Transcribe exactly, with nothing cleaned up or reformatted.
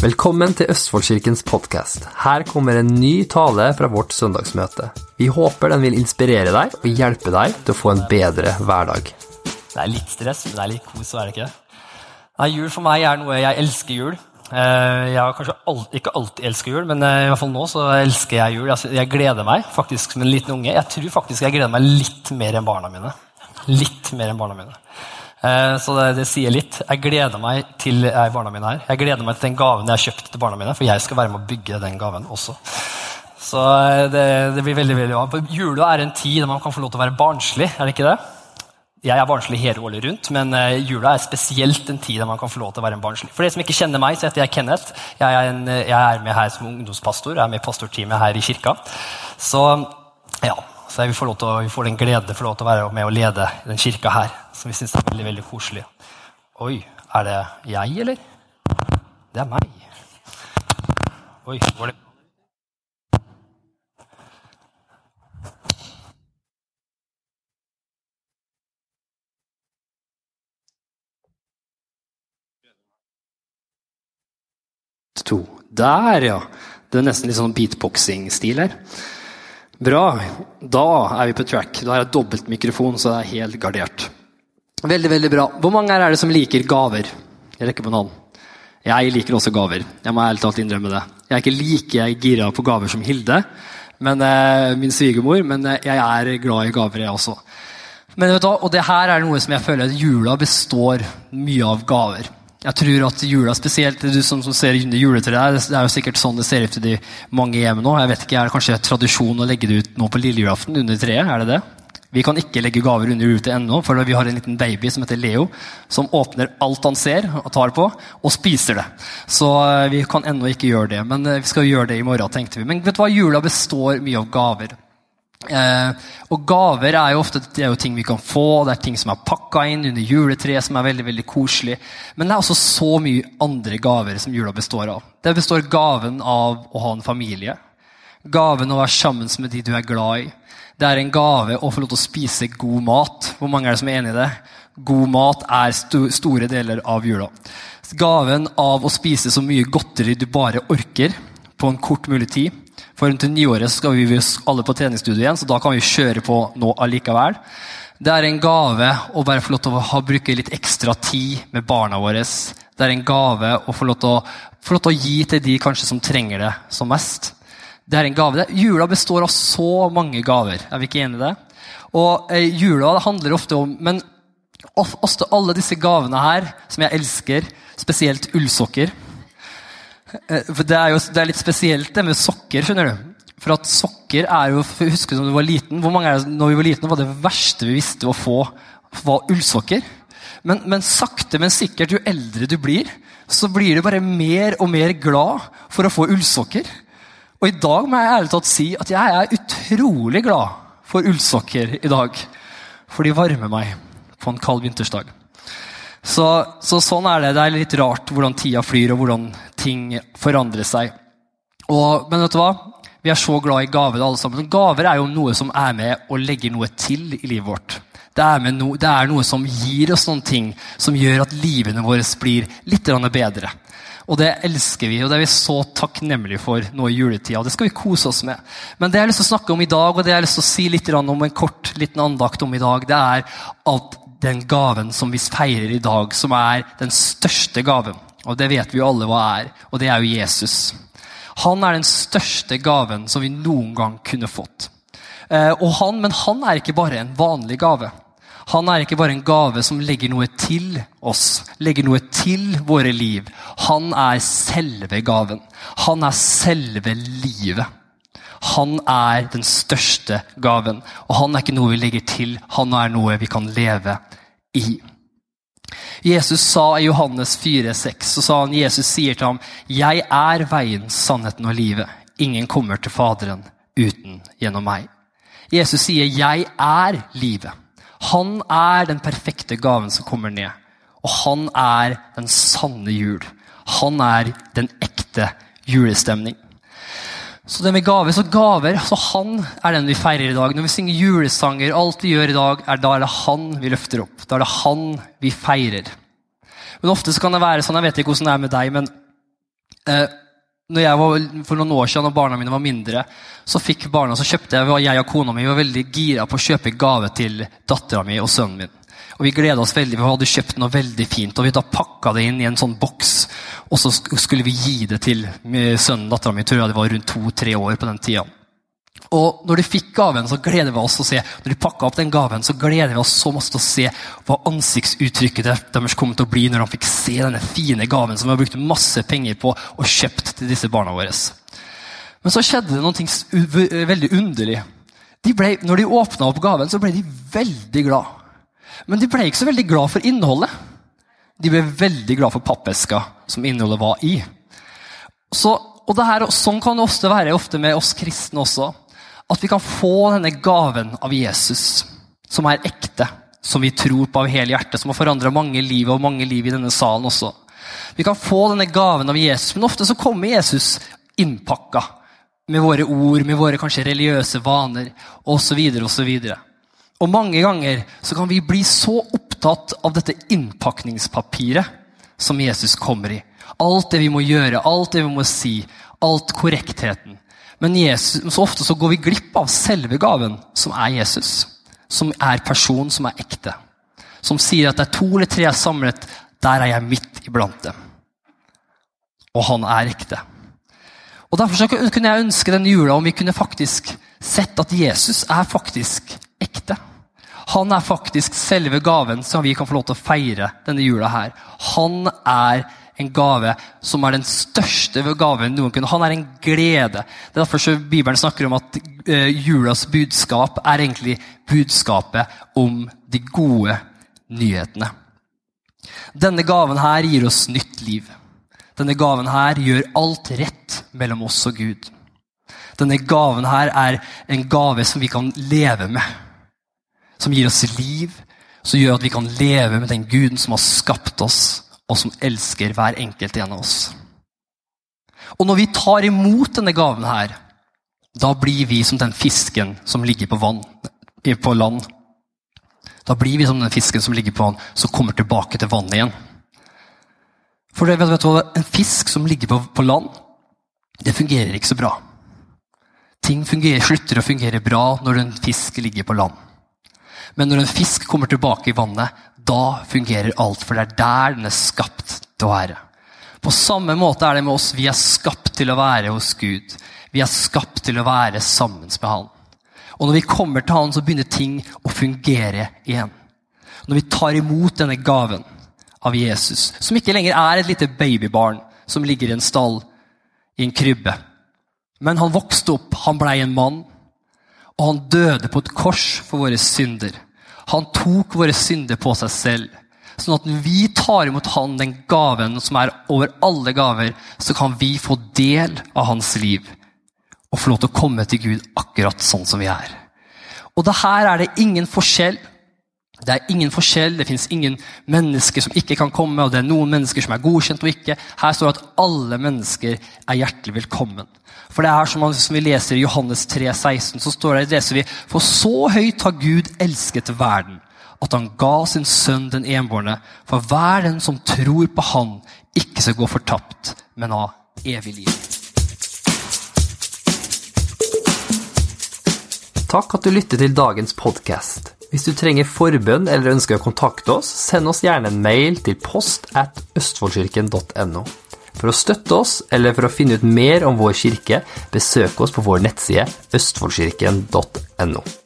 Velkommen til Østfoldkirkens podcast. Her kommer en ny tale fra vårt søndagsmøte. Vi håper den vil inspirere deg og hjelpe deg til å få en bedre hverdag. Det er litt stress, men det er litt kos, er det ikke det? Nei, jul for meg er noe jeg elsker jul. Jeg har kanskje alt, ikke alltid elsker jul, men i hvert fall nå så elsker jeg jul. Jeg gleder meg faktisk som en liten unge. Jeg tror faktisk jeg gleder meg litt mer enn barna mine. Litt mer enn barna mine. Så det, det sier litt. Jeg gleder meg til jeg, barna mine her. Jeg gleder meg til den gaven jeg har kjøpt til barna mine, for jeg skal være med å bygge den gaven også. Så det, det blir veldig, veldig bra. Jula er en tid der man kan få lov til å være barnslig, er det ikke det? Jeg er barnslig hele året rundt, men jula er spesielt en tid der man kan få lov til å være en barnslig. For de som ikke kjenner meg, så heter jeg Kenneth. Jeg er, en, jeg er med her som ungdomspastor. Jeg er med i pastorteamet her i kirka. Så ja... Så vi får, lov til å, vi får den glede for lov til å være med og lede den kirka her, som vi synes er veldig, veldig koselig. Oi, er det jeg, eller? Det er meg. Oi, går det? To. Der, ja. Det er nesten litt sånn beatboxing-stil her. Bra, da er vi på track. Da har jeg dobbelt mikrofon, så det er helt gardert. Veldig, veldig bra. Hvor mange er det som liker gaver? Jeg rekker på noen. Jeg liker også gaver. Jeg må ærlig talt innrømme det. Jeg er ikke like gira på gaver som Hilde, men, min svigermor, men jeg er glad i gaver jeg også. Men vet du, og det her er noe som jeg føler at jula består mye av gaver. Jeg tror at jula, spesielt du som, som ser juletreet, det er jo sikkert sånn det ser ut til de mange hjemme nå. Jeg vet ikke, er det kanskje tradisjon å legge det ut nå på lille julaften under treet, er det det? Vi kan ikke legge gaver under juletreet ennå, for vi har en liten baby som heter Leo, som åpner alt han ser og tar på, og spiser det. Så vi kan ennå ikke gjøre det, men vi skal gjøre det i morgen, tenkte vi. Men vet du hva, jula består mye av gaver. Eh, og gaver er jo ofte det er jo ting vi kan få, det er ting som er pakket inn under juletreet som er veldig, veldig koselig, men det er også så mye andre gaver som jula består av. Det består gaven av å ha en familie, gaven å være sammen med de du er glad i, det er en gave å få lov til å spise god mat. Hvor mange er det som er enig i det? God mat er sto, store deler av jula. Gaven av å spise så mye godteri du bare orker på en kort mulig tid. For til nyåret skal vi alle på treningsstudio igjen, så da kan vi kjøre på nå allikevel. Det er en gave å bare få lov til å ha, bruke litt ekstra tid med barna våre. Det er en gave å få lov til å, få lov til å gi til de kanskje som trenger det som mest. Det er en gave. Jula består av så mange gaver. Er vi ikke enige i det? Og eh, jula det handler ofte om, men ofte alle disse gavene her, som jeg elsker, spesielt ullsokker. For det er jo det er litt spesielt det med sokker, skjønner du? For at sokker er jo, husker du når du var liten, hvor mange er det, når vi var liten, var det verste vi visste å få, var ullsokker. Men, men sakte, men sikkert, jo eldre du blir, så blir du bare mer og mer glad for å få ullsokker. Og i dag må jeg ærlig talt si at jeg er utrolig glad for ullsokker i dag. For de varmer meg på en kald vintersdag. Så, så sånn er det. Det er litt rart hvordan tida flyr og hvordan ting forandrer seg. Og, men vet du hva? Vi er så glad i gaver alle sammen. Gaver er jo noe som er med og legger noe til i livet vårt. Det er, med no, det er noe som gir oss noen ting som gjør at livene våre blir litt bedre. Og det elsker vi, og det er vi så takknemlige for nå i juletida, og det skal vi kose oss med. Men det jeg har lyst til å snakke om i dag, og det jeg har lyst til å si litt om en kort liten andakt om i dag, det er at den gaven som vi feirer i dag, som er den største gaven, og det vet vi jo alle hva er, og det er jo Jesus. Han er den største gaven som vi noen gang kunne fått. Og han, men han er ikke bare en vanlig gave. Han er ikke bare en gave som legger noe til oss, legger noe til våre liv. Han er selve gaven. Han er selve livet. Han er den største gaven, og han er ikke noe vi legger til, han er noe vi kan leve i. Jesus sa i Johannes fire seks, så sa han, Jesus sier til ham, «Jeg er veien, sannheten og livet. Ingen kommer til Faderen uten gjennom meg.» Jesus sier, «Jeg er livet.» Han er den perfekte gaven som kommer ned, og han er den sanne jul. Han er den ekte julestemning. Så det med gaver, så gaver, så han er den vi feirer i dag. Når vi synger julesanger, alt vi gjør i dag, er da er det han vi løfter opp. Da er det han vi feirer. Men ofte så kan det være sånn, jeg vet ikke hvordan det er med deg, men eh, när jag var för några år sedan och barnen mina var mindre så fick barnen så köpte jag vad jag och kona min var väldigt gira på att köpa gåva till dottern min och sonen min. Och vi glädde oss väldigt vi hade köpt något väldigt fint och vi då packade det in I en sån box och så skulle vi ge det till sonen dottern min tror jag det var runt to til tre år på den tiden. Och när de fick gaven så glädde vi oss att se när de packade upp den gaven så glädde vi oss så måste att se vad ansiktsuttrycket de kom att bli när de fick se den fina gaven som vi har brukt masse pengar på och köpt till dessa barna våres. Men så skedde det någonting väldigt underligt. De blev när de öppnade upp gaven så blev de väldigt glada. Men de blev inte så väldigt glada för innehållet. De blev väldigt glada för pappeskan som innehållet var I. Så och det här som kan ofta vara ofta med oss kristna också. Att vi kan få denne gaven av Jesus, som er ekte, som vi tror på av hele hjertet, som har forandret mange liv og mange liv I denne salen også. Vi kan få denne gaven av Jesus, men ofte så kommer Jesus innpakka med våre ord, med våre kanskje religiøse vaner, og så videre, og så videre. Og mange ganger så kan vi bli så opptatt av dette innpakningspapiret som Jesus kommer I. Alt det vi må gjøre, alt det vi må si, alt korrektheten. Men Jesus, så ofte så går vi glipp av selve gaven som er Jesus, som er person, som er ekte, som sier at det er to eller tre er samlet, der er jeg midt iblant dem. Og han er ekte. Og derfor så kunne jeg ønske den jula om vi kunne faktisk sett at Jesus er faktisk ekte. Han er faktisk selve gaven som vi kan få lov til å feire denne jula her. Han er en gave som er den største gaven noen kunne. Han er en glede. Det er derfor så Bibelen snakker om at julas budskap er egentlig budskapet om de gode nyhetene. Denne gaven her gir oss nytt liv. Denne gaven her gjør alt rett mellom oss og Gud. Denne gaven her er en gave som vi kan leve med. Som gir oss liv, som gjør at vi kan leve med den Guden som har skapt oss. Og som elsker hver enkelt en av oss. Og når vi tar imot denne gaven her, da blir vi som den fisken som ligger på, vann, på land. Da blir vi som den fisken som ligger på vann, som kommer tilbake til vannet igjen. For det, vet du hva, en fisk som ligger på, på land, det fungerer ikke så bra. Ting fungerer, slutter å fungere bra når en fisk ligger på land. Men når en fisk kommer tilbake I vannet, da fungerer alt, for det er der den er skapt til å være. På samme måte er det med oss, vi er skapt til å være hos Gud. Vi er skapt til å være sammen med han. Og når vi kommer til han, så begynner ting å fungere igjen. Når vi tar imot denne gaven av Jesus, som ikke lenger er et lite babybarn, som ligger I en stall, I en krybbe. Men han vokste opp, han ble en mann, og han døde på et kors for våre synder. Han tok våre synder på seg selv. Sånn at når vi tar imot han, den gaven som er over alle gaver, så kan vi få del av hans liv. Og få lov til å komme til Gud akkurat sånn som vi er. Og det her er det ingen forskjell. Det er ingen forskjell. Det finnes ingen mennesker som ikke kan komme, og det er noen mennesker som er godkjent og ikke. Her står det at alle mennesker er hjertelig velkommen. For det er her som vi leser I Johannes tre seksten, så står det, leser vi, for så høyt har Gud elsket verden, at han ga sin sønn den enbårne, for hver den som tror på han, ikke skal gå fortapt, men ha evig liv. Takk at du lyttet til dagens podcast. Hvis du trenger forbønn eller ønsker å kontakte oss, send oss gjerne en mail til post at østvollkirken punktum no. For å støtte oss, eller for å finne ut mer om vår kirke, besøk oss på vår nettside østvollkirken punktum no.